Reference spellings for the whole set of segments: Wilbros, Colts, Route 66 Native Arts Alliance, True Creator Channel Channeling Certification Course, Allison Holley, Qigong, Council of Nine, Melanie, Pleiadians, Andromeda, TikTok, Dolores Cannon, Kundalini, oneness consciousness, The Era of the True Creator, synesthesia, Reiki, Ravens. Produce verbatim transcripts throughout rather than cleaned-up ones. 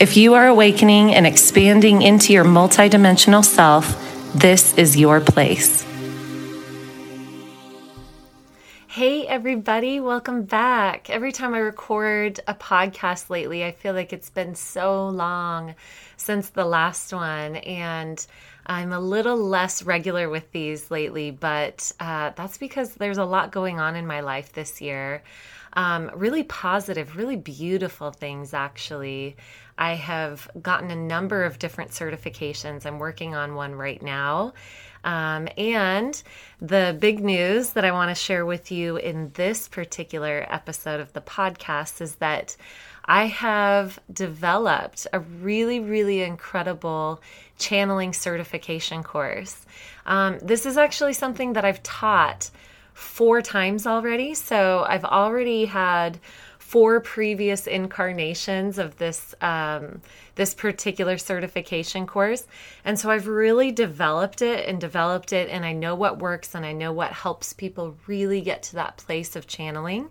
If you are awakening and expanding into your multidimensional self, this is your place. Hey everybody, welcome back. Every time I record a podcast lately, I feel like it's been so long since the last one, and I'm a little less regular with these lately, but uh, that's because there's a lot going on in my life this year. Um, really positive, really beautiful things, actually. I have gotten a number of different certifications. I'm working on one right now. Um, and the big news that I want to share with you in this particular episode of the podcast is that I have developed a really, really incredible channeling certification course. Um, this is actually something that I've taught four times already. So I've already had four previous incarnations of this um, this particular certification course. And so I've really developed it and developed it, and I know what works, and I know what helps people really get to that place of channeling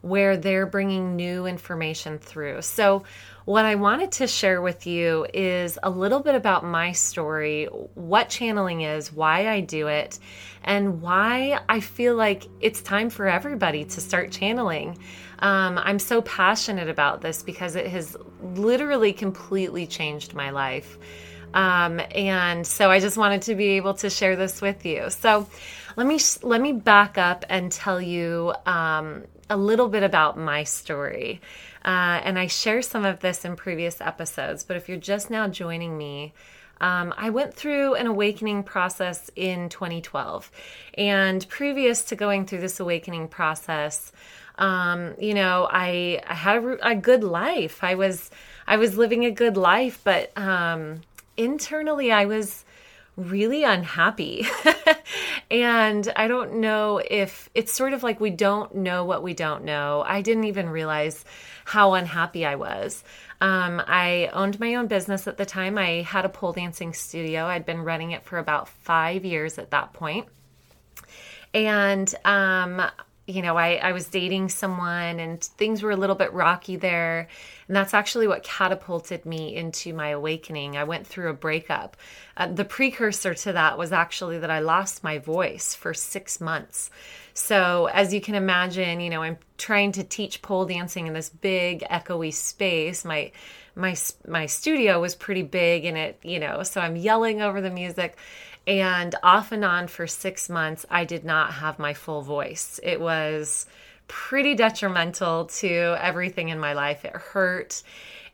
where they're bringing new information through. So what I wanted to share with you is a little bit about my story, what channeling is, why I do it, and why I feel like it's time for everybody to start channeling. Um, I'm so passionate about this because it has literally completely changed my life. Um, and so I just wanted to be able to share this with you. So let me, let me back up and tell you um, a little bit about my story. Uh, and I share some of this in previous episodes, but if you're just now joining me, Um, I went through an awakening process in twenty twelve, and previous to going through this awakening process, um, you know, I, I had a, a good life. I was, I was living a good life, but um, internally I was really unhappy. And I don't know if it's sort of like we don't know what we don't know. I didn't even realize how unhappy I was. Um, I owned my own business at the time. I had a pole dancing studio. I'd been running it for about five years at that point. And, um, you know, I, I was dating someone and things were a little bit rocky there. And that's actually what catapulted me into my awakening. I went through a breakup. Uh, the precursor to that was actually that I lost my voice for six months. So as you can imagine, you know, I'm trying to teach pole dancing in this big echoey space. My, my, my studio was pretty big and it, you know, so I'm yelling over the music, and off and on for six months, I did not have my full voice. It was pretty detrimental to everything in my life. It hurt.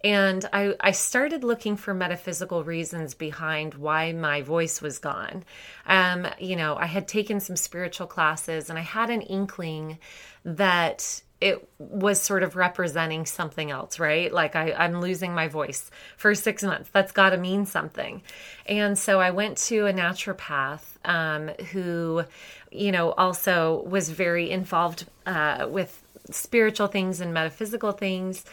And I, I started looking for metaphysical reasons behind why my voice was gone. Um, you know, I had taken some spiritual classes and I had an inkling that it was sort of representing something else, right? Like I, I'm losing my voice for six months. That's got to mean something. And so I went to a naturopath um, who, you know, also was very involved uh, with spiritual things and metaphysical things.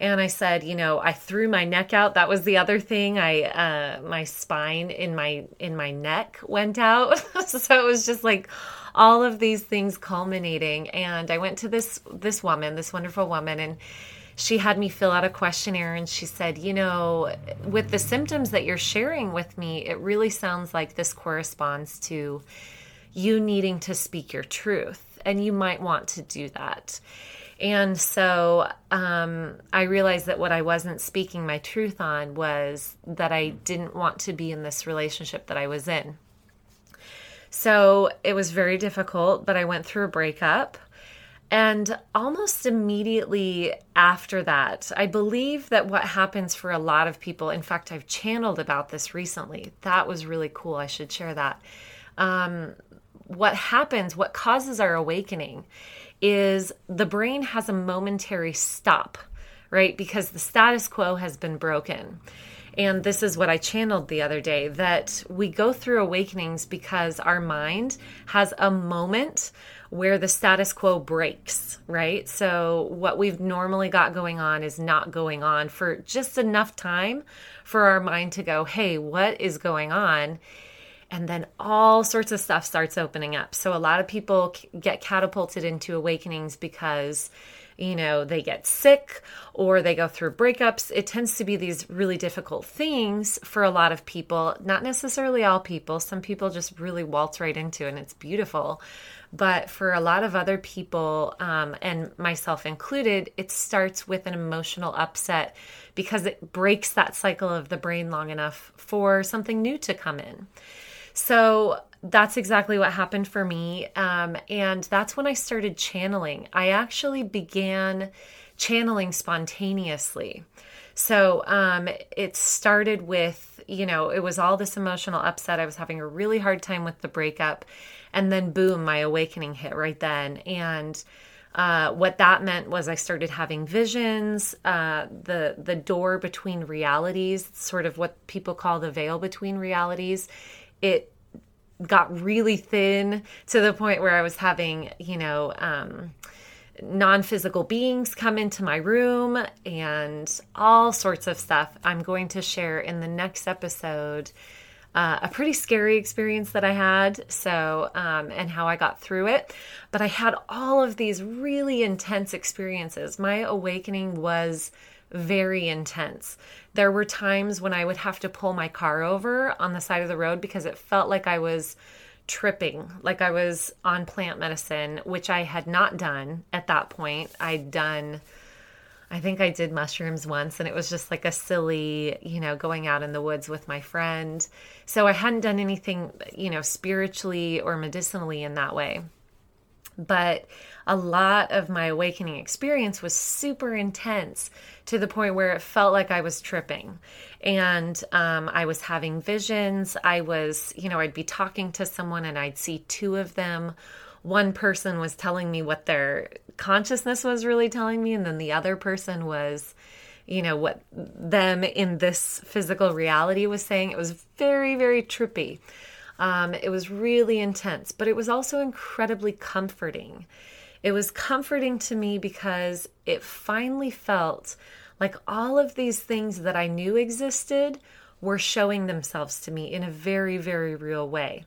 And I said, you know, I threw my neck out. That was the other thing. I, uh, my spine in my, in my neck went out. So it was just like all of these things culminating. And I went to this, this woman, this wonderful woman, and she had me fill out a questionnaire, and she said, you know, with the symptoms that you're sharing with me, it really sounds like this corresponds to you needing to speak your truth, and you might want to do that. And so um, I realized that what I wasn't speaking my truth on was that I didn't want to be in this relationship that I was in. So it was very difficult, but I went through a breakup. And almost immediately after that, I believe that what happens for a lot of people, in fact, I've channeled about this recently. That was really cool. I should share that. Um, what happens, what causes our awakening is the brain has a momentary stop, right? Because the status quo has been broken. And this is what I channeled the other day, that we go through awakenings because our mind has a moment where the status quo breaks, right? So what we've normally got going on is not going on for just enough time for our mind to go, hey, what is going on? And then all sorts of stuff starts opening up. So a lot of people get catapulted into awakenings because, you know, they get sick or they go through breakups. It tends to be these really difficult things for a lot of people, not necessarily all people. Some people just really waltz right into it and it's beautiful. But for a lot of other people, um, and myself included, it starts with an emotional upset because it breaks that cycle of the brain long enough for something new to come in. So that's exactly what happened for me. Um, and that's when I started channeling. I actually began channeling spontaneously. So um, it started with, you know, it was all this emotional upset. I was having a really hard time with the breakup. And then boom, my awakening hit right then. And Uh, what that meant was I started having visions, uh, the, the door between realities, sort of what people call the veil between realities. It got really thin to the point where I was having, you know, um, non-physical beings come into my room and all sorts of stuff. I'm going to share in the next episode Uh, a pretty scary experience that I had, so um, and how I got through it. But I had all of these really intense experiences. My awakening was very intense. There were times when I would have to pull my car over on the side of the road because it felt like I was tripping, like I was on plant medicine, which I had not done at that point. I'd done... I think I did mushrooms once, and it was just like a silly, you know, going out in the woods with my friend. So I hadn't done anything, you know, spiritually or medicinally in that way. But a lot of my awakening experience was super intense to the point where it felt like I was tripping. And um, I was having visions. I was, you know, I'd be talking to someone and I'd see two of them. One person was telling me what their consciousness was really telling me, and then the other person was, you know, what them in this physical reality was saying. It was very, very trippy. Um, it was really intense, but it was also incredibly comforting. It was comforting to me because it finally felt like all of these things that I knew existed were showing themselves to me in a very, very real way.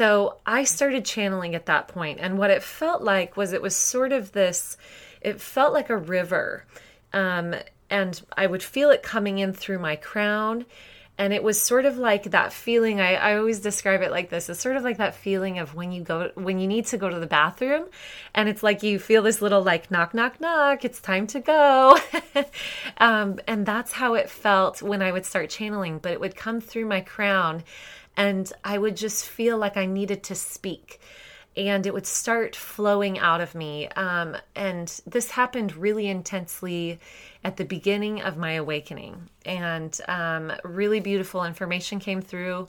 So I started channeling at that point, and what it felt like was it was sort of this, it felt like a river, um, and I would feel it coming in through my crown, and it was sort of like that feeling, I, I always describe it like this, it's sort of like that feeling of when you go, when you need to go to the bathroom, and it's like you feel this little like knock, knock, knock, it's time to go, um, and that's how it felt when I would start channeling, but it would come through my crown. And I would just feel like I needed to speak, and it would start flowing out of me. Um, and this happened really intensely at the beginning of my awakening, and um, really beautiful information came through.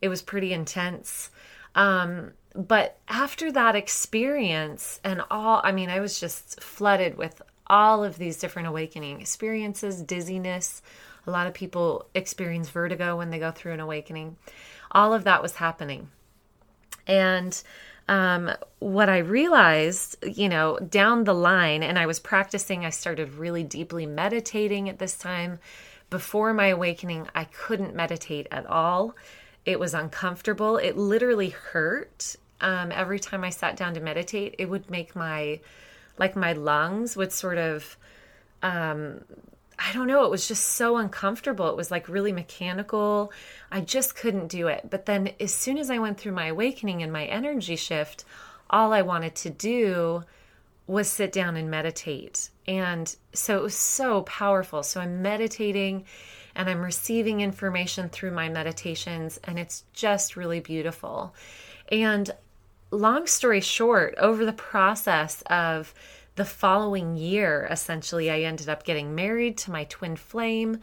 It was pretty intense. Um, but after that experience and all, I mean, I was just flooded with all of these different awakening experiences, dizziness. A lot of people experience vertigo when they go through an awakening. All of that was happening. And um, what I realized, you know, down the line, and I was practicing, I started really deeply meditating at this time. Before my awakening, I couldn't meditate at all. It was uncomfortable. It literally hurt. Um, every time I sat down to meditate, it would make my, like my lungs would sort of, um, I don't know. It was just so uncomfortable. It was like really mechanical. I just couldn't do it. But then as soon as I went through my awakening and my energy shift, all I wanted to do was sit down and meditate. And so it was so powerful. So I'm meditating and I'm receiving information through my meditations, and it's just really beautiful. And long story short, over the process of the following year, essentially, I ended up getting married to my twin flame.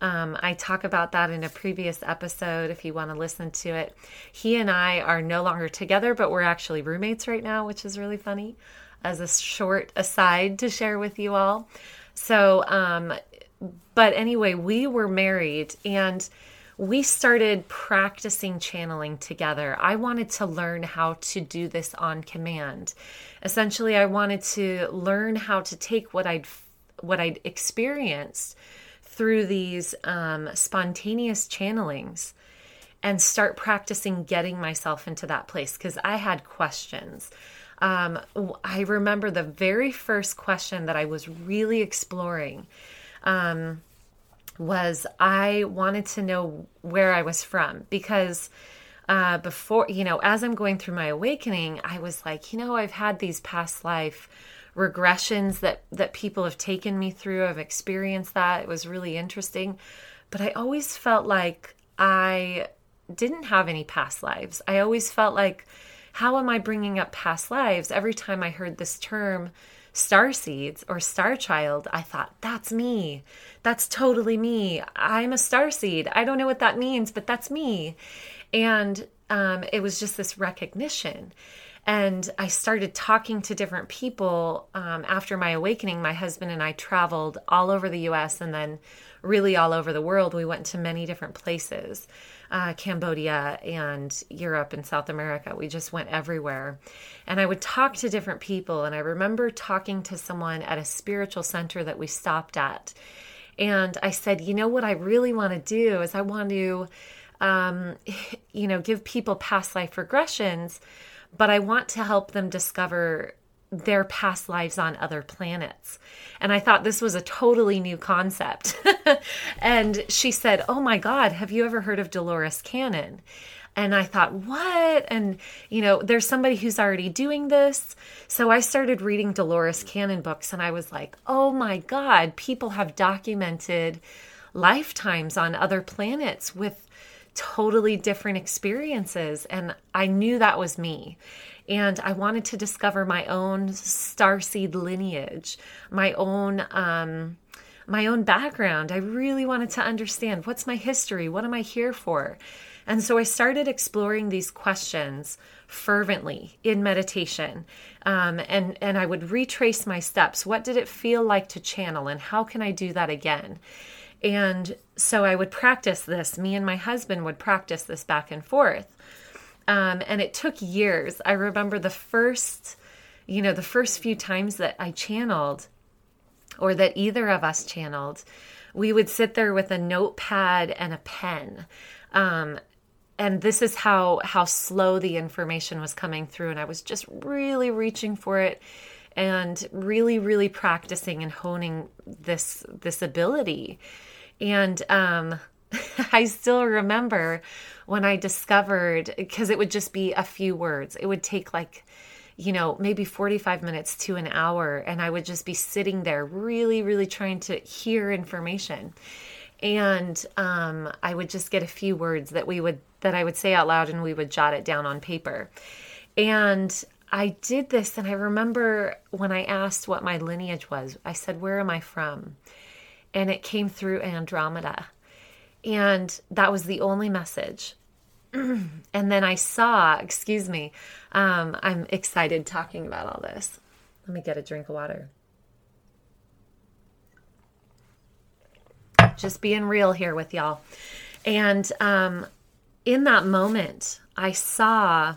Um, I talk about that in a previous episode if you want to listen to it. He and I are no longer together, but we're actually roommates right now, which is really funny, as a short aside to share with you all. So um, But anyway, we were married and we started practicing channeling together. I wanted to learn how to do this on command. Essentially, I wanted to learn how to take what I'd what I'd experienced through these um, spontaneous channelings and start practicing getting myself into that place, because I had questions. Um, I remember the very first question that I was really exploring um, was I wanted to know where I was from, because uh, before, you know, as I'm going through my awakening, I was like, you know, I've had these past life regressions that, that people have taken me through. I've experienced that. It was really interesting. But I always felt like I didn't have any past lives. I always felt like, how am I bringing up past lives? Every time I heard this term, star seeds or star child, I thought, that's me. That's totally me. I'm a star seed. I don't know what that means, but that's me. And um, it was just this recognition. And I started talking to different people um, after my awakening. My husband and I traveled all over the U S and then really all over the world. We went to many different places, uh, Cambodia and Europe and South America. We just went everywhere. And I would talk to different people. And I remember talking to someone at a spiritual center that we stopped at. And I said, you know what I really want to do is I want to, um, you know, give people past life regressions, but I want to help them discover their past lives on other planets. And I thought this was a totally new concept. And she said, oh my God, have you ever heard of Dolores Cannon? And I thought, what? And, you know, there's somebody who's already doing this. So I started reading Dolores Cannon books and I was like, oh my God, people have documented lifetimes on other planets with totally different experiences. And I knew that was me. And I wanted to discover my own starseed lineage, my own, um, my own background. I really wanted to understand, what's my history? What am I here for? And so I started exploring these questions fervently in meditation. Um, and, and I would retrace my steps. What did it feel like to channel? And how can I do that again? And so I would practice this. Me and my husband would practice this back and forth. Um, and it took years. I remember the first, you know, the first few times that I channeled, or that either of us channeled, we would sit there with a notepad and a pen. Um, and this is how, how slow the information was coming through. And I was just really reaching for it and really, really practicing and honing this, this ability. And, um, I still remember when I discovered, because it would just be a few words. It would take like, you know, maybe forty-five minutes to an hour. And I would just be sitting there really, really trying to hear information. And, um, I would just get a few words that we would, that I would say out loud, and we would jot it down on paper. And I did this. And I remember when I asked what my lineage was, I said, where am I from? And it came through Andromeda. And that was the only message. And then I saw, excuse me, um, I'm excited talking about all this. Let me get a drink of water. Just being real here with y'all. And um, in that moment, I saw,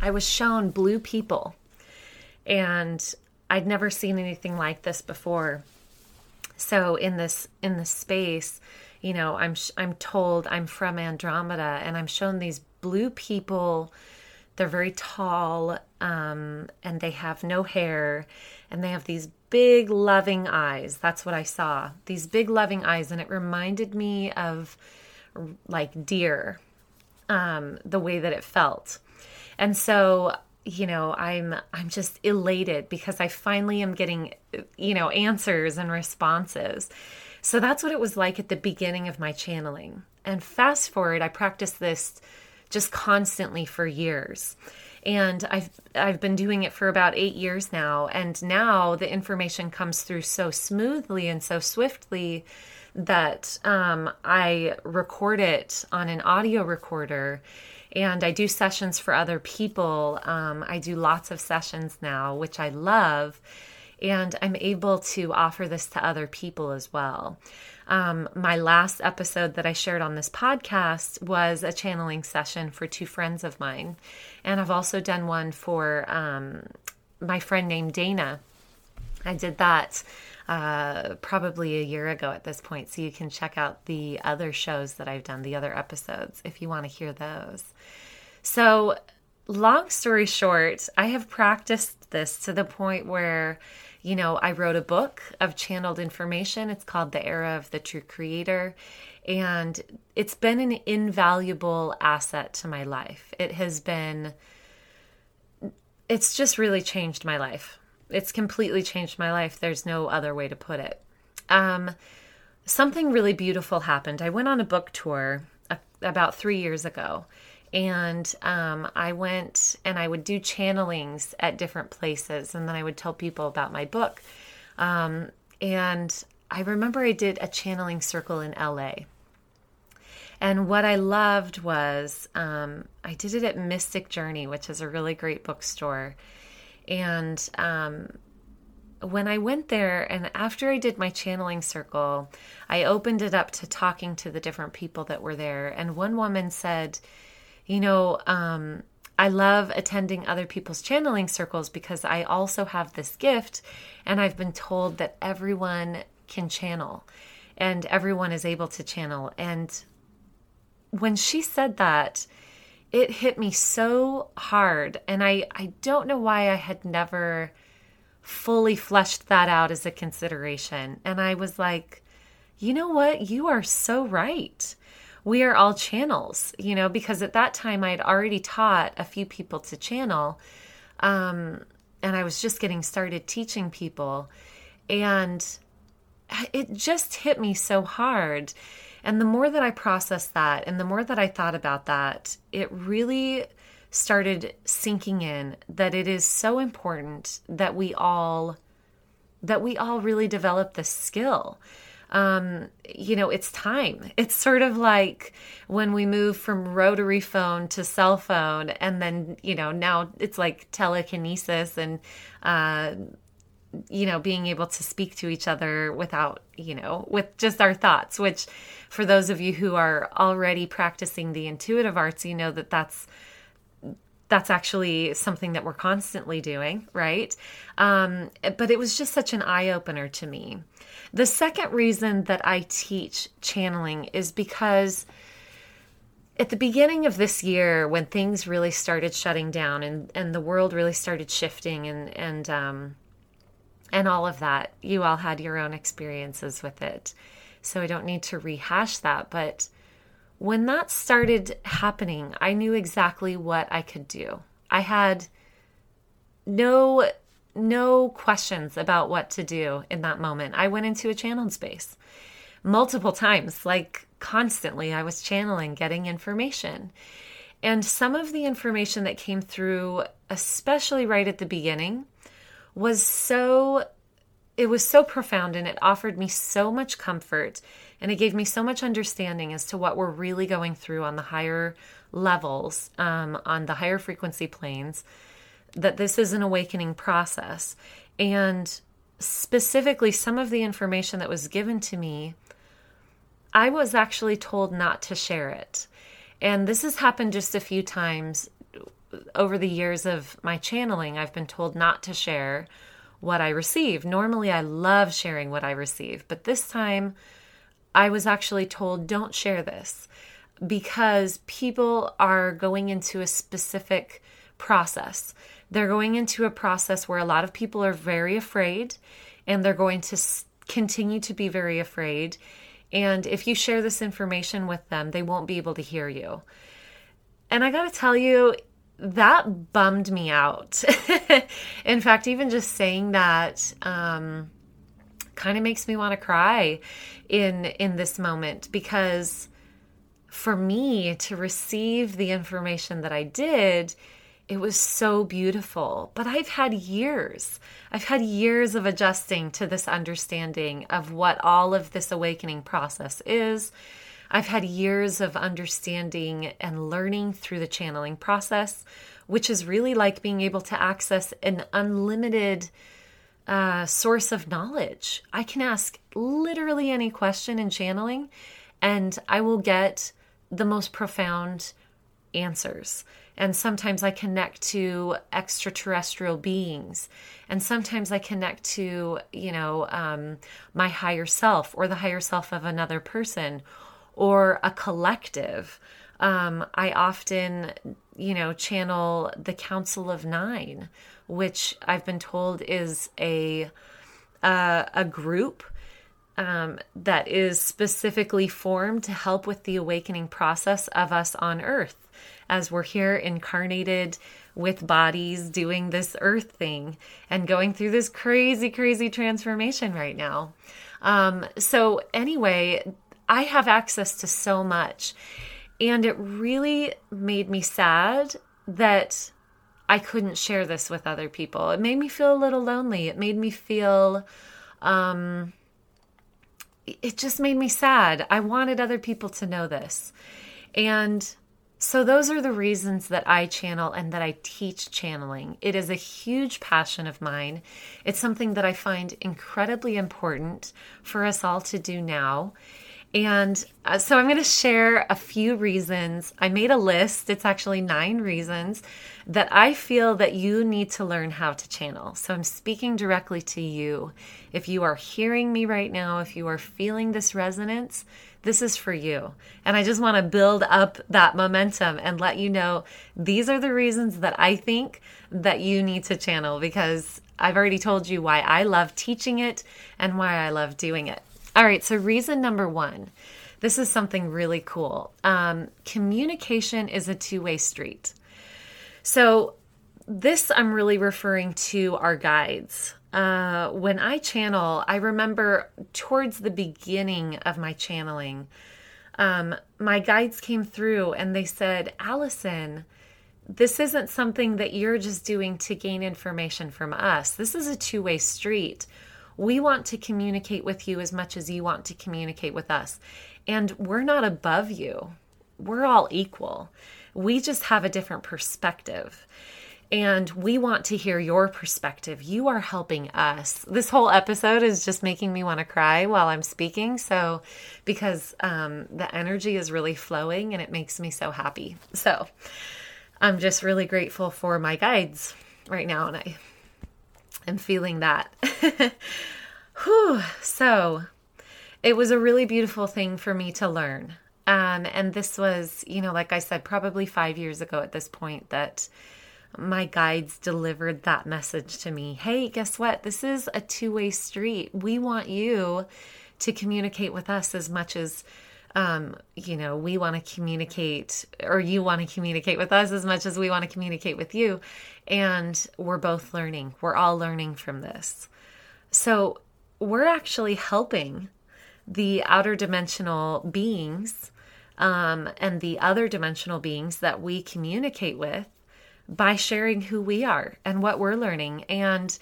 I was shown blue people. And I'd never seen anything like this before. So in this, in this space, you know, I'm, I'm told I'm from Andromeda, and I'm shown these blue people. They're very tall, um, and they have no hair, and they have these big loving eyes. That's what I saw. These big loving eyes. And it reminded me of like deer, um, the way that it felt. And so, you know, I'm, I'm just elated because I finally am getting, you know, answers and responses. So that's what it was like at the beginning of my channeling. And fast forward, I practiced this just constantly for years. And I've, I've been doing it for about eight years now. And now the information comes through so smoothly and so swiftly that, um, I record it on an audio recorder. And I do sessions for other people. Um, I do lots of sessions now, which I love. and I'm able to offer this to other people as well. Um, my last episode that I shared on this podcast was a channeling session for two friends of mine. And I've also done one for um, my friend named Dana. I did that uh, probably a year ago at this point. So you can check out the other shows that I've done, the other episodes, if you want to hear those. So long story short, I have practiced this to the point where, you know, I wrote a book of channeled information. It's called The Era of the True Creator. And it's been an invaluable asset to my life. It has been, it's just really changed my life. It's completely changed my life. There's no other way to put it. Um, something really beautiful happened. I went on a book tour a, about three years ago, and um, I went and I would do channelings at different places, and then I would tell people about my book. Um, and I remember I did a channeling circle in L A. And what I loved was um, I did it at Mystic Journey, which is a really great bookstore. And um, when I went there, and after I did my channeling circle, I opened it up to talking to the different people that were there. And one woman said, you know, um, I love attending other people's channeling circles because I also have this gift, and I've been told that everyone can channel and everyone is able to channel. And when she said that, it hit me so hard, and I, I don't know why I had never fully fleshed that out as a consideration. And I was like, you know what? You are so right. We are all channels, you know, because at that time I had already taught a few people to channel, um, and I was just getting started teaching people, and it just hit me so hard. And the more that I processed that and the more that I thought about that, it really started sinking in that it is so important that we all, that we all really develop this skill. Um, you know, it's time. It's sort of like when we move from rotary phone to cell phone, and then, you know, now it's like telekinesis and, uh, you know, being able to speak to each other without, you know, with just our thoughts, which for those of you who are already practicing the intuitive arts, you know that that's, that's actually something that we're constantly doing, right? Um, but it was just such an eye-opener to me. The second reason that I teach channeling is because at the beginning of this year, when things really started shutting down and, and the world really started shifting and, and, um, and all of that, you all had your own experiences with it. So I don't need to rehash that. But when that started happening, I knew exactly what I could do. I had no, no questions about what to do in that moment. I went into a channeled space multiple times, like constantly I was channeling, getting information. And some of the information that came through, especially right at the beginning, was so, it was so profound, and it offered me so much comfort, and it gave me so much understanding as to what we're really going through on the higher levels, um, on the higher frequency planes, that this is an awakening process. And specifically, some of the information that was given to me, I was actually told not to share it. And this has happened just a few times over the years of my channeling. I've been told not to share what I receive. Normally, I love sharing what I receive, but this time I was actually told, don't share this because people are going into a specific process. They're going into a process where a lot of people are very afraid, and they're going to continue to be very afraid. And if you share this information with them, they won't be able to hear you. And I got to tell you, that bummed me out. In fact, even just saying that um, kind of makes me want to cry in in this moment, because for me to receive the information that I did, it was so beautiful. But I've had years, I've had years of adjusting to this understanding of what all of this awakening process is. I've had years of understanding and learning through the channeling process, which is really like being able to access an unlimited uh, source of knowledge. I can ask literally any question in channeling, and I will get the most profound answers. And sometimes I connect to extraterrestrial beings. And sometimes I connect to, you know, um, my higher self or the higher self of another person or a collective. Um, I often, you know, channel the Council of Nine, which I've been told is a, uh, a group Um, that is specifically formed to help with the awakening process of us on Earth as we're here incarnated with bodies doing this Earth thing and going through this crazy, crazy transformation right now. Um, so anyway, I have access to so much, and it really made me sad that I couldn't share this with other people. It made me feel a little lonely. It made me feel... Um, It just made me sad. I wanted other people to know this. And so those are the reasons that I channel and that I teach channeling. It is a huge passion of mine. It's something that I find incredibly important for us all to do now. And so I'm going to share a few reasons. I made a list. It's actually nine reasons that I feel that you need to learn how to channel. So I'm speaking directly to you. If you are hearing me right now, if you are feeling this resonance, this is for you. And I just want to build up that momentum and let you know these are the reasons that I think that you need to channel, because I've already told you why I love teaching it and why I love doing it. All right, so reason number one, this is something really cool. Um, communication is a two-way street. So this I'm really referring to our guides. Uh, when I channel, I remember towards the beginning of my channeling, um, my guides came through and they said, Allison, this isn't something that you're just doing to gain information from us. This is a two-way street. We want to communicate with you as much as you want to communicate with us. And we're not above you. We're all equal. We just have a different perspective. And we want to hear your perspective. You are helping us. This whole episode is just making me want to cry while I'm speaking. So, because um, the energy is really flowing and it makes me so happy. So, I'm just really grateful for my guides right now. And I I'm feeling that. Whew. So it was a really beautiful thing for me to learn. Um, and this was, you know, like I said, probably five years ago at this point that my guides delivered that message to me. Hey, guess what? This is a two-way street. We want you to communicate with us as much as, um, you know, we want to communicate, or you want to communicate with us as much as we want to communicate with you. And we're both learning. We're all learning from this. So we're actually helping the outer dimensional beings, um, and the other dimensional beings that we communicate with by sharing who we are and what we're learning. And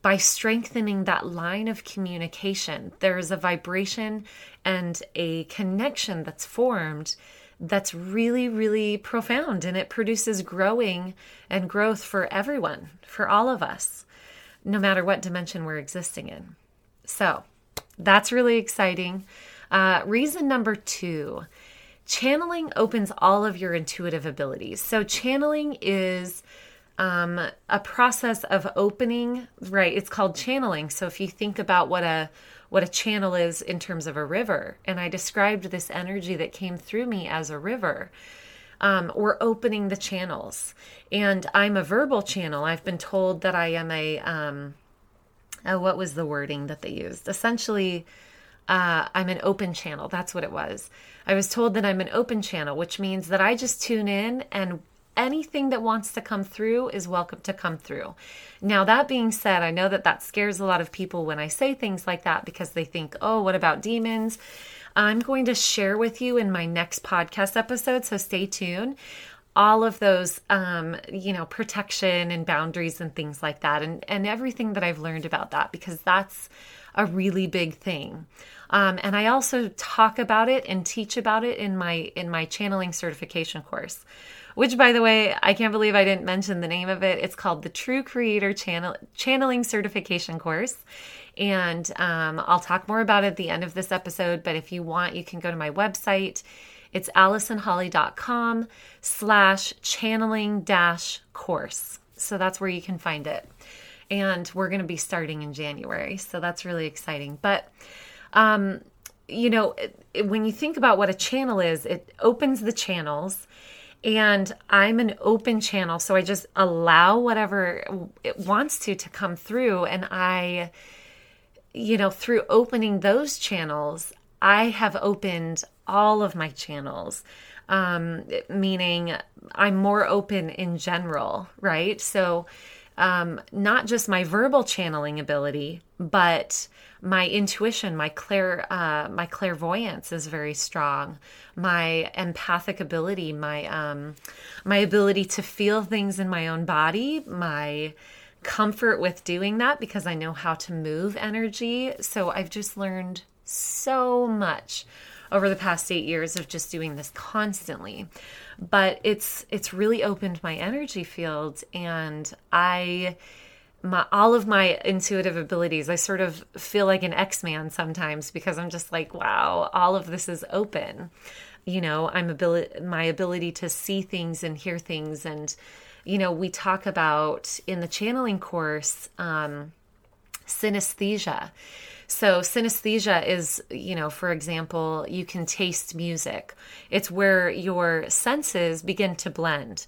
by strengthening that line of communication, there is a vibration and a connection that's formed that's really, really profound, and it produces growing and growth for everyone, for all of us, no matter what dimension we're existing in. So that's really exciting. Uh, reason number two, channeling opens all of your intuitive abilities. So channeling is... Um, a process of opening, right? It's called channeling. So if you think about what a what a channel is in terms of a river, and I described this energy that came through me as a river, um, we're opening the channels. And I'm a verbal channel. I've been told that I am a, um, oh, what was the wording that they used? Essentially, uh, I'm an open channel. That's what it was. I was told that I'm an open channel, which means that I just tune in, and anything that wants to come through is welcome to come through. Now, that being said, I know that that scares a lot of people when I say things like that, because they think, oh, what about demons? I'm going to share with you in my next podcast episode, so stay tuned. all of those, um, you know, protection and boundaries and things like that, and, and everything that I've learned about that, because that's a really big thing. Um, and I also talk about it and teach about it in my in my channeling certification course, which, by the way, I can't believe I didn't mention the name of it. It's called the True Creator Channel Channeling Certification Course. And um, I'll talk more about it at the end of this episode. But if you want, you can go to my website. It's allisonholley.com slash channeling dash course. So that's where you can find it. And we're going to be starting in January. So that's really exciting. But, um, you know, it, it, when you think about what a channel is, it opens the channels. And I'm an open channel. So I just allow whatever it wants to to come through. And I, you know, through opening those channels, I have opened all of my channels, um, meaning I'm more open in general, right? So um, not just my verbal channeling ability, but my intuition, my clair, uh, my clairvoyance is very strong. My empathic ability, my um, my ability to feel things in my own body, my comfort with doing that because I know how to move energy. So I've just learned so much over the past eight years of just doing this constantly, but it's it's really opened my energy field, and I my all of my intuitive abilities. I sort of feel like an X-Man sometimes because I'm just like, wow, all of this is open. You know, I'm ability my ability to see things and hear things, and you know, we talk about in the channeling course um, synesthesia. So synesthesia is, you know, for example, you can taste music. It's where your senses begin to blend.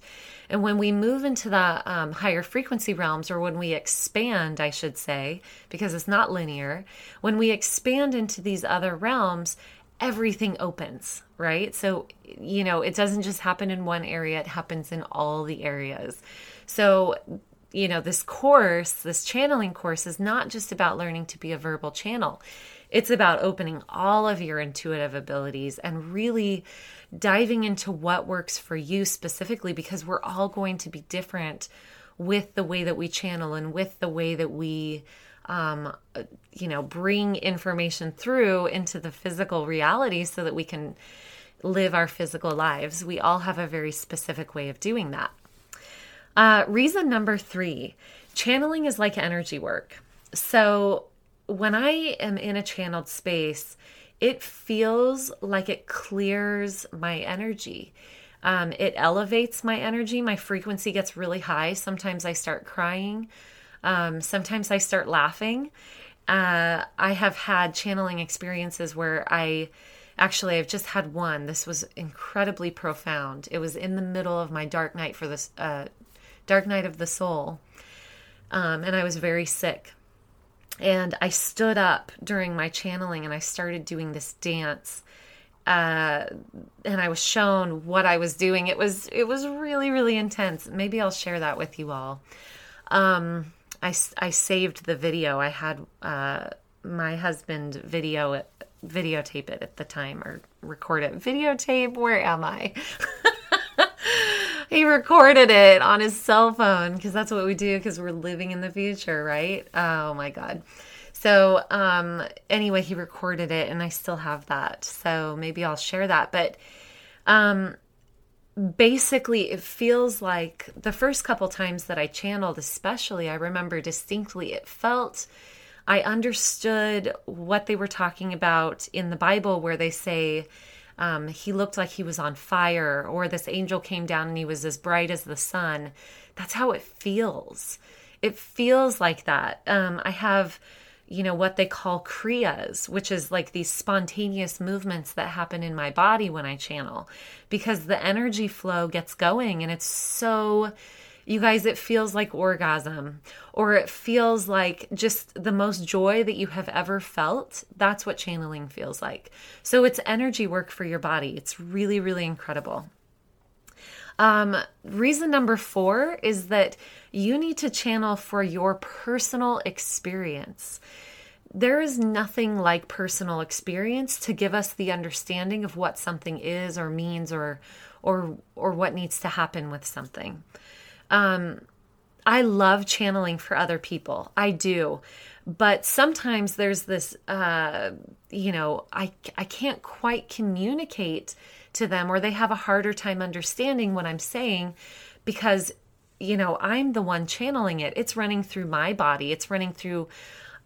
And when we move into the um, higher frequency realms, or when we expand, I should say, because it's not linear, when we expand into these other realms, everything opens, right? So, you know, it doesn't just happen in one area. It happens in all the areas. So, you know, this course, this channeling course is not just about learning to be a verbal channel. It's about opening all of your intuitive abilities and really diving into what works for you specifically, because we're all going to be different with the way that we channel and with the way that we, um, you know, bring information through into the physical reality so that we can live our physical lives. We all have a very specific way of doing that. Uh, reason number three, channeling is like energy work. So when I am in a channeled space, it feels like it clears my energy. Um, it elevates my energy. My frequency gets really high. Sometimes I start crying. Um, sometimes I start laughing. Uh, I have had channeling experiences where I Actually, I've just had one. This was incredibly profound. It was in the middle of my dark night for this uh, dark night of the soul, um, and I was very sick. And I stood up during my channeling, and I started doing this dance. Uh, and I was shown what I was doing. It was it was really really intense. Maybe I'll share that with you all. Um, I I saved the video. I had uh, my husband video it. videotape it at the time, or record it. Videotape, where am I? He recorded it on his cell phone, because that's what we do, because we're living in the future, right? Oh my God. So um, anyway, he recorded it, and I still have that. So maybe I'll share that. But um, basically, it feels like the first couple times that I channeled, especially, I remember distinctly, it felt I understood what they were talking about in the Bible where they say um, he looked like he was on fire, or this angel came down and he was as bright as the sun. That's how it feels. It feels like that. Um, I have, you know, what they call kriyas, which is like these spontaneous movements that happen in my body when I channel, because the energy flow gets going, and it's so... You guys, it feels like orgasm, or it feels like just the most joy that you have ever felt. That's what channeling feels like. So it's energy work for your body. It's really, really incredible. Um, reason number four is that you need to channel for your personal experience. There is nothing like personal experience to give us the understanding of what something is or means or or or what needs to happen with something. Um, I love channeling for other people. I do. But sometimes there's this, uh, you know, I, I can't quite communicate to them, or they have a harder time understanding what I'm saying because, you know, I'm the one channeling it. It's running through my body. It's running through,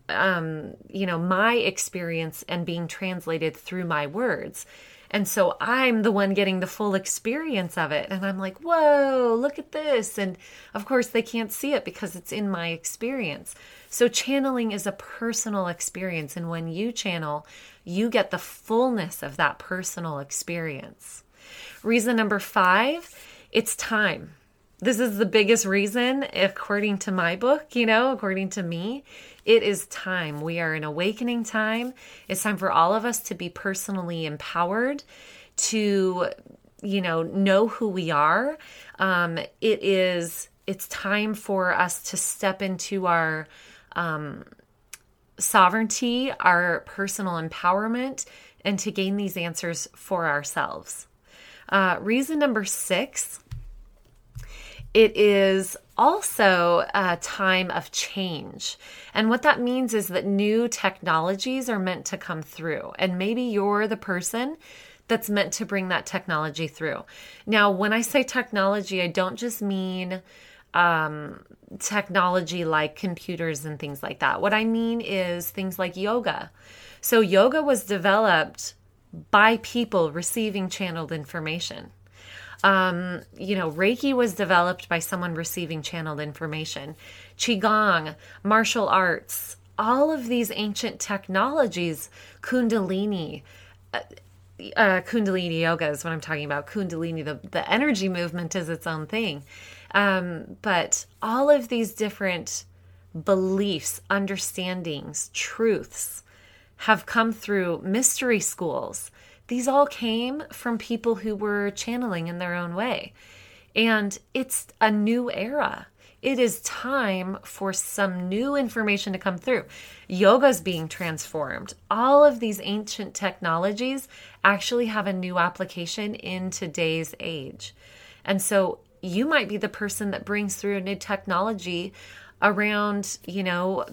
um, you know, my experience and being translated through my words. And so I'm the one getting the full experience of it. And I'm like, whoa, look at this. And of course they can't see it because it's in my experience. So channeling is a personal experience. And when you channel, you get the fullness of that personal experience. Reason number five, it's time. This is the biggest reason, according to my book, you know, according to me, it is time. We are in awakening time. It's time for all of us to be personally empowered, to, you know, know who we are. Um, it is, it's time for us to step into our um, sovereignty, our personal empowerment, and to gain these answers for ourselves. Uh, reason number six. It is also a time of change. And what that means is that new technologies are meant to come through. And maybe you're the person that's meant to bring that technology through. Now, when I say technology, I don't just mean um, technology like computers and things like that. What I mean is things like yoga. So yoga was developed by people receiving channeled information. Um, you know, Reiki was developed by someone receiving channeled information. Qigong, martial arts, all of these ancient technologies, Kundalini, uh, uh, Kundalini yoga is what I'm talking about. Kundalini, the, the energy movement is its own thing. Um, but all of these different beliefs, understandings, truths have come through mystery schools. These all came from people who were channeling in their own way. And it's a new era. It is time for some new information to come through. Yoga's being transformed. All of these ancient technologies actually have a new application in today's age. And so you might be the person that brings through a new technology around, you know,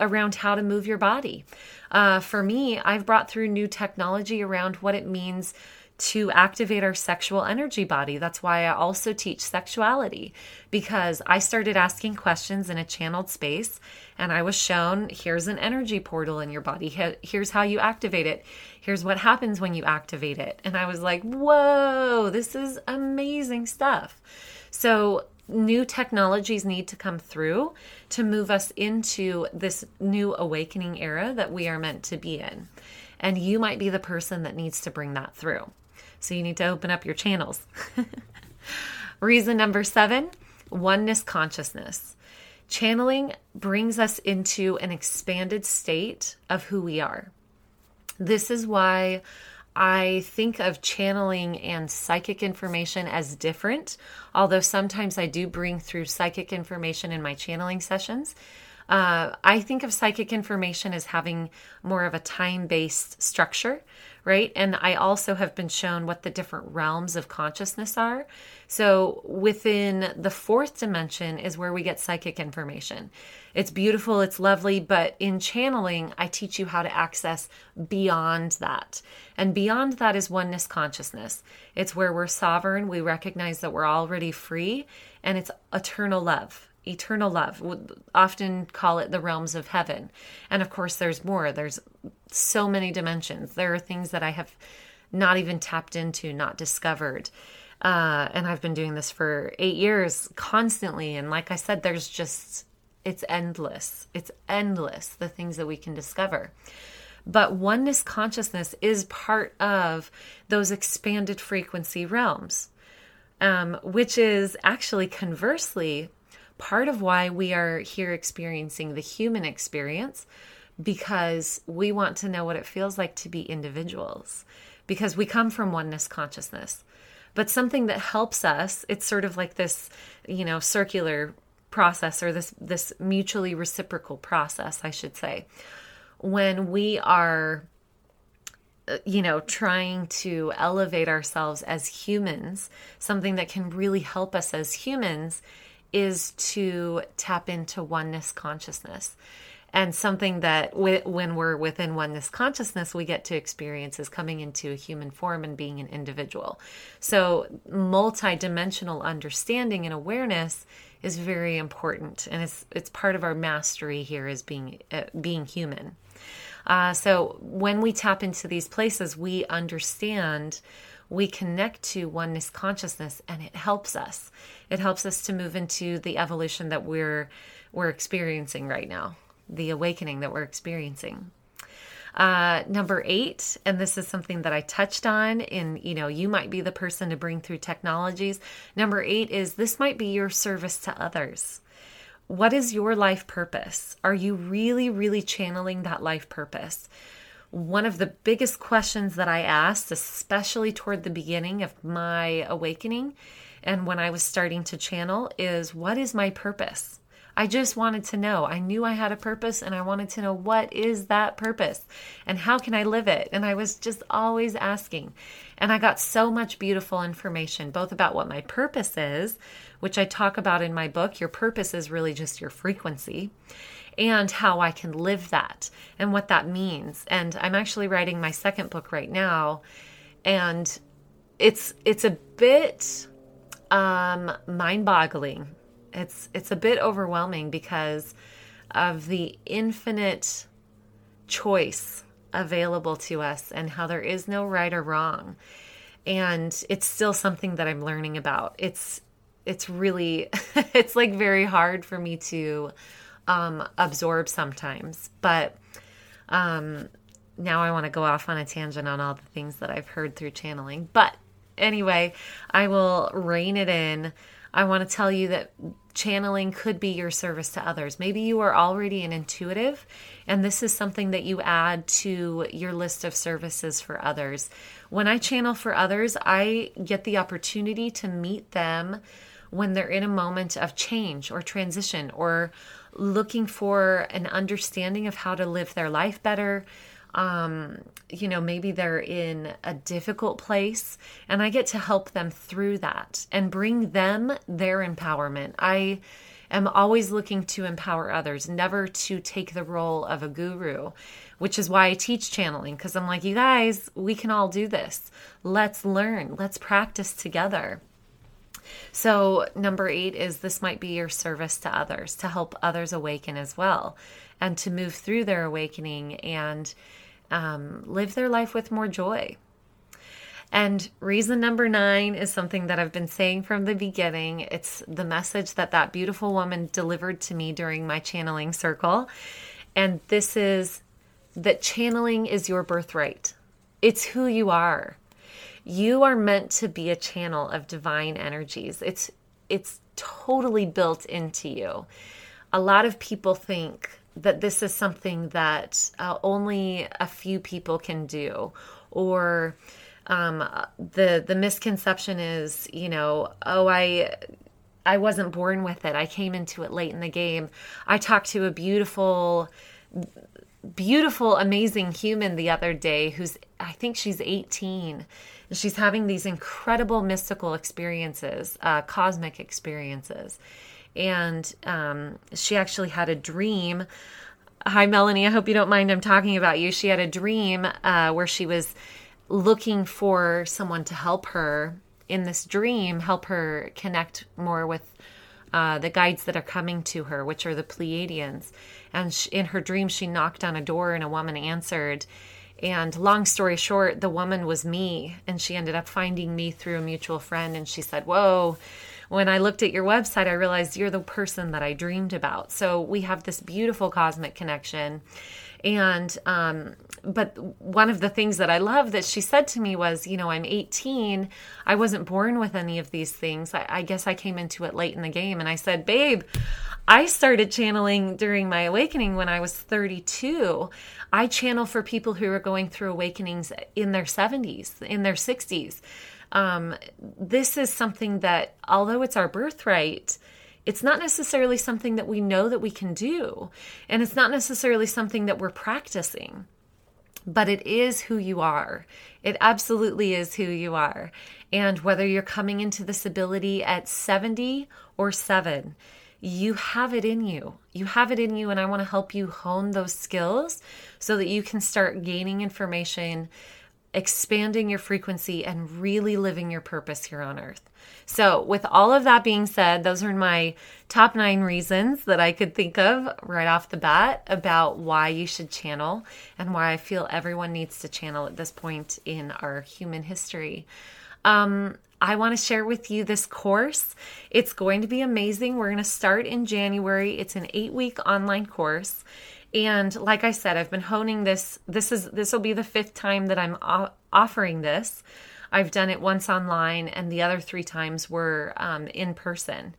around how to move your body. Uh, for me, I've brought through new technology around what it means to activate our sexual energy body. That's why I also teach sexuality, because I started asking questions in a channeled space and I was shown, here's an energy portal in your body. Here's how you activate it. Here's what happens when you activate it. And I was like, whoa, this is amazing stuff. So new technologies need to come through to move us into this new awakening era that we are meant to be in. And you might be the person that needs to bring that through. So you need to open up your channels. Reason number seven, oneness consciousness. Channeling brings us into an expanded state of who we are. This is why I think of channeling and psychic information as different, although sometimes I do bring through psychic information in my channeling sessions. Uh, I think of psychic information as having more of a time-based structure, right? And I also have been shown what the different realms of consciousness are. So within the fourth dimension is where we get psychic information. It's beautiful, it's lovely, but in channeling, I teach you how to access beyond that. And beyond that is oneness consciousness. It's where we're sovereign, we recognize that we're already free, and it's eternal love. Eternal love. We often call it the realms of heaven. And of course, there's more. There's so many dimensions. There are things that I have not even tapped into, not discovered. Uh, and I've been doing this for eight years constantly. And like I said, there's just, it's endless. It's endless, the things that we can discover. But oneness consciousness is part of those expanded frequency realms, um, which is actually conversely part of why we are here experiencing the human experience, because we want to know what it feels like to be individuals, because we come from oneness consciousness. But something that helps us, it's sort of like this, you know, circular process, or this, this mutually reciprocal process, I should say. When we are you know, trying to elevate ourselves as humans, something that can really help us as humans is to tap into oneness consciousness. And something that w- when we're within oneness consciousness, we get to experience is coming into a human form and being an individual. So multidimensional understanding and awareness is very important. And it's it's part of our mastery here is being, uh, being human. Uh, so when we tap into these places, we understand, we connect to oneness consciousness, and it helps us. It helps us to move into the evolution that we're we're experiencing right now. The awakening that we're experiencing. Uh, number eight, and this is something that I touched on in, you know, you might be the person to bring through technologies. Number eight is this might be your service to others. What is your life purpose? Are you really, really channeling that life purpose? One of the biggest questions that I asked, especially toward the beginning of my awakening and when I was starting to channel, is what is my purpose? I just wanted to know. I knew I had a purpose, and I wanted to know what is that purpose and how can I live it? And I was just always asking. And I got so much beautiful information, both about what my purpose is, which I talk about in my book. Your purpose is really just your frequency, and how I can live that and what that means. And I'm actually writing my second book right now. And it's, it's a bit um, mind-boggling. It's it's a bit overwhelming because of the infinite choice available to us and how there is no right or wrong. And it's still something that I'm learning about. It's it's really, it's like very hard for me to um, absorb sometimes. But um, now I want to go off on a tangent on all the things that I've heard through channeling. But anyway, I will rein it in. I want to tell you that channeling could be your service to others. Maybe you are already an intuitive, and this is something that you add to your list of services for others. When I channel for others, I get the opportunity to meet them when they're in a moment of change or transition or looking for an understanding of how to live their life better. Um, you know, maybe they're in a difficult place, and I get to help them through that and bring them their empowerment. I am always looking to empower others, never to take the role of a guru, which is why I teach channeling. Cause I'm like, you guys, we can all do this. Let's learn, let's practice together. So number eight is this might be your service to others, to help others awaken as well and to move through their awakening and, Um, live their life with more joy. And reason number nine is something that I've been saying from the beginning. It's the message that that beautiful woman delivered to me during my channeling circle. And this is that channeling is your birthright. It's who you are. You are meant to be a channel of divine energies. It's, it's totally built into you. A lot of people think that this is something that uh, only a few people can do, or um, the the misconception is, you know, oh, I I wasn't born with it. I came into it late in the game. I talked to a beautiful, beautiful, amazing human the other day who's, I think she's eighteen, and she's having these incredible mystical experiences, uh, cosmic experiences. And um, she actually had a dream. Hi, Melanie. I hope you don't mind I'm talking about you. She had a dream uh, where she was looking for someone to help her in this dream, help her connect more with uh, the guides that are coming to her, which are the Pleiadians. And she, in her dream, she knocked on a door and a woman answered. And long story short, the woman was me. And she ended up finding me through a mutual friend. And she said, whoa. When I looked at your website, I realized you're the person that I dreamed about. So we have this beautiful cosmic connection. And, um, but one of the things that I love that she said to me was, you know, I'm eighteen. I wasn't born with any of these things. I, I guess I came into it late in the game. And I said, babe, I started channeling during my awakening when I was thirty-two. I channel for people who are going through awakenings in their seventies, in their sixties. Um, this is something that, although it's our birthright, it's not necessarily something that we know that we can do. And it's not necessarily something that we're practicing. But it is who you are. It absolutely is who you are. And whether you're coming into this ability at seventy or seven, you have it in you. You have it in you, and I want to help you hone those skills so that you can start gaining information, expanding your frequency, and really living your purpose here on earth. So with all of that being said, those are my top nine reasons that I could think of right off the bat about why you should channel and why I feel everyone needs to channel at this point in our human history. Um, I want to share with you this course. It's going to be amazing. We're going to start in January. It's an eight-week online course. And like I said, I've been honing this. This is this will be the fifth time that I'm offering this. I've done it once online, and the other three times were um, in person.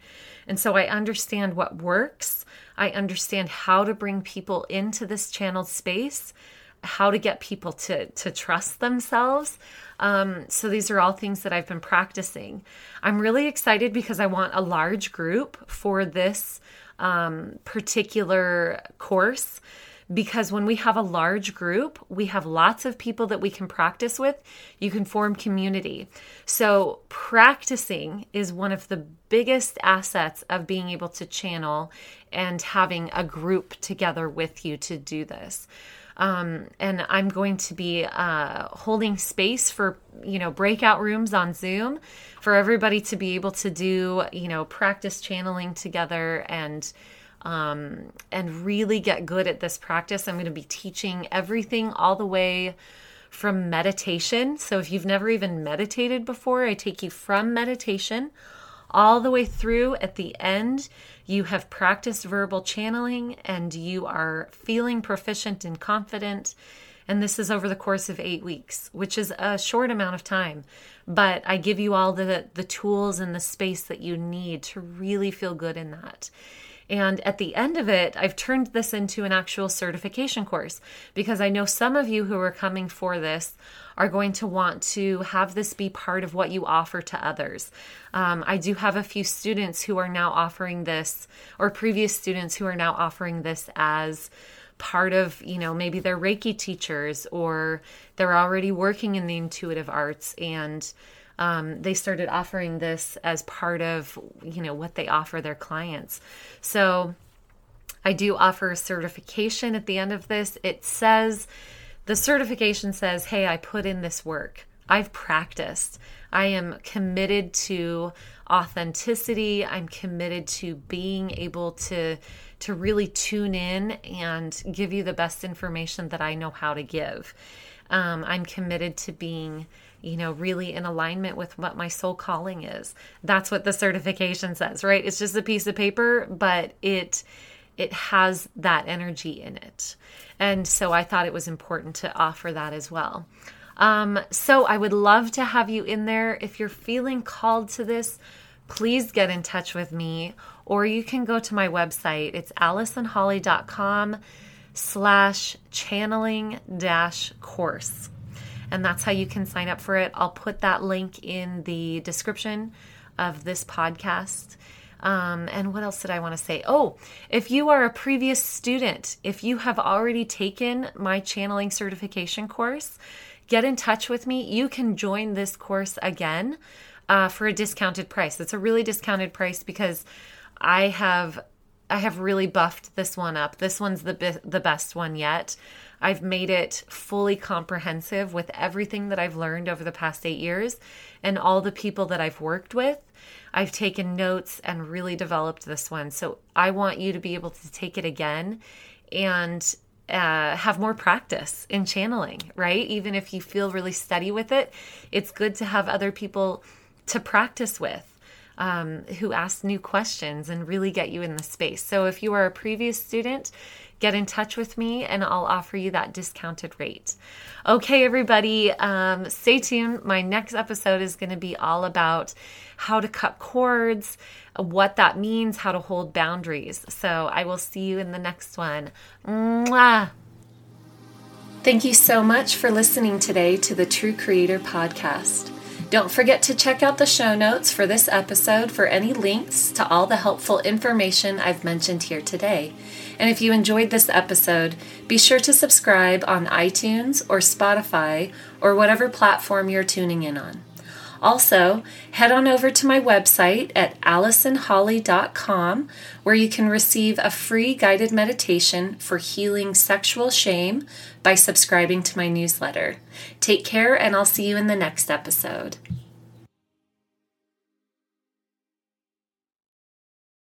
And so I understand what works. I understand how to bring people into this channeled space, how to get people to, to trust themselves. Um, so these are all things that I've been practicing. I'm really excited because I want a large group for this um, particular course, because when we have a large group, we have lots of people that we can practice with. You can form community. So practicing is one of the biggest assets of being able to channel and having a group together with you to do this. Um, and I'm going to be uh, holding space for, you know, breakout rooms on Zoom for everybody to be able to do, you know, practice channeling together and um, and really get good at this practice. I'm going to be teaching everything all the way from meditation. So if you've never even meditated before, I take you from meditation all the way through. At the end, you have practiced verbal channeling and you are feeling proficient and confident. And this is over the course of eight weeks, which is a short amount of time. But I give you all the, the tools and the space that you need to really feel good in that. And at the end of it, I've turned this into an actual certification course, because I know some of you who are coming for this are going to want to have this be part of what you offer to others. Um, I do have a few students who are now offering this, or previous students who are now offering this as part of, you know, maybe they're Reiki teachers or they're already working in the intuitive arts, and Um, they started offering this as part of, you know, what they offer their clients. So I do offer a certification at the end of this. It says, the certification says, hey, I put in this work. I've practiced. I am committed to authenticity. I'm committed to being able to, to really tune in and give you the best information that I know how to give. Um, I'm committed to being, you know, really in alignment with what my soul calling is. That's what the certification says, right? It's just a piece of paper, but it it has that energy in it. And so I thought it was important to offer that as well. Um, so I would love to have you in there. If you're feeling called to this, please get in touch with me, or you can go to my website. It's allisonholley.com slash channeling dash course. And that's how you can sign up for it. I'll put that link in the description of this podcast. Um, and what else did I want to say? Oh, if you are a previous student, if you have already taken my channeling certification course, get in touch with me. You can join this course again uh, for a discounted price. It's a really discounted price because I have I have really buffed this one up. This one's the be- the best one yet. I've made it fully comprehensive with everything that I've learned over the past eight years and all the people that I've worked with. I've taken notes and really developed this one. So I want you to be able to take it again and uh, have more practice in channeling, right? Even if you feel really steady with it, it's good to have other people to practice with. Um, who ask new questions and really get you in the space. So if you are a previous student, get in touch with me and I'll offer you that discounted rate. Okay, everybody, um, stay tuned. My next episode is going to be all about how to cut cords, what that means, how to hold boundaries. So I will see you in the next one. Mwah! Thank you so much for listening today to the True Creator Podcast. Don't forget to check out the show notes for this episode for any links to all the helpful information I've mentioned here today. And if you enjoyed this episode, be sure to subscribe on iTunes or Spotify or whatever platform you're tuning in on. Also, head on over to my website at allison holley dot com, where you can receive a free guided meditation for healing sexual shame by subscribing to my newsletter. Take care, and I'll see you in the next episode.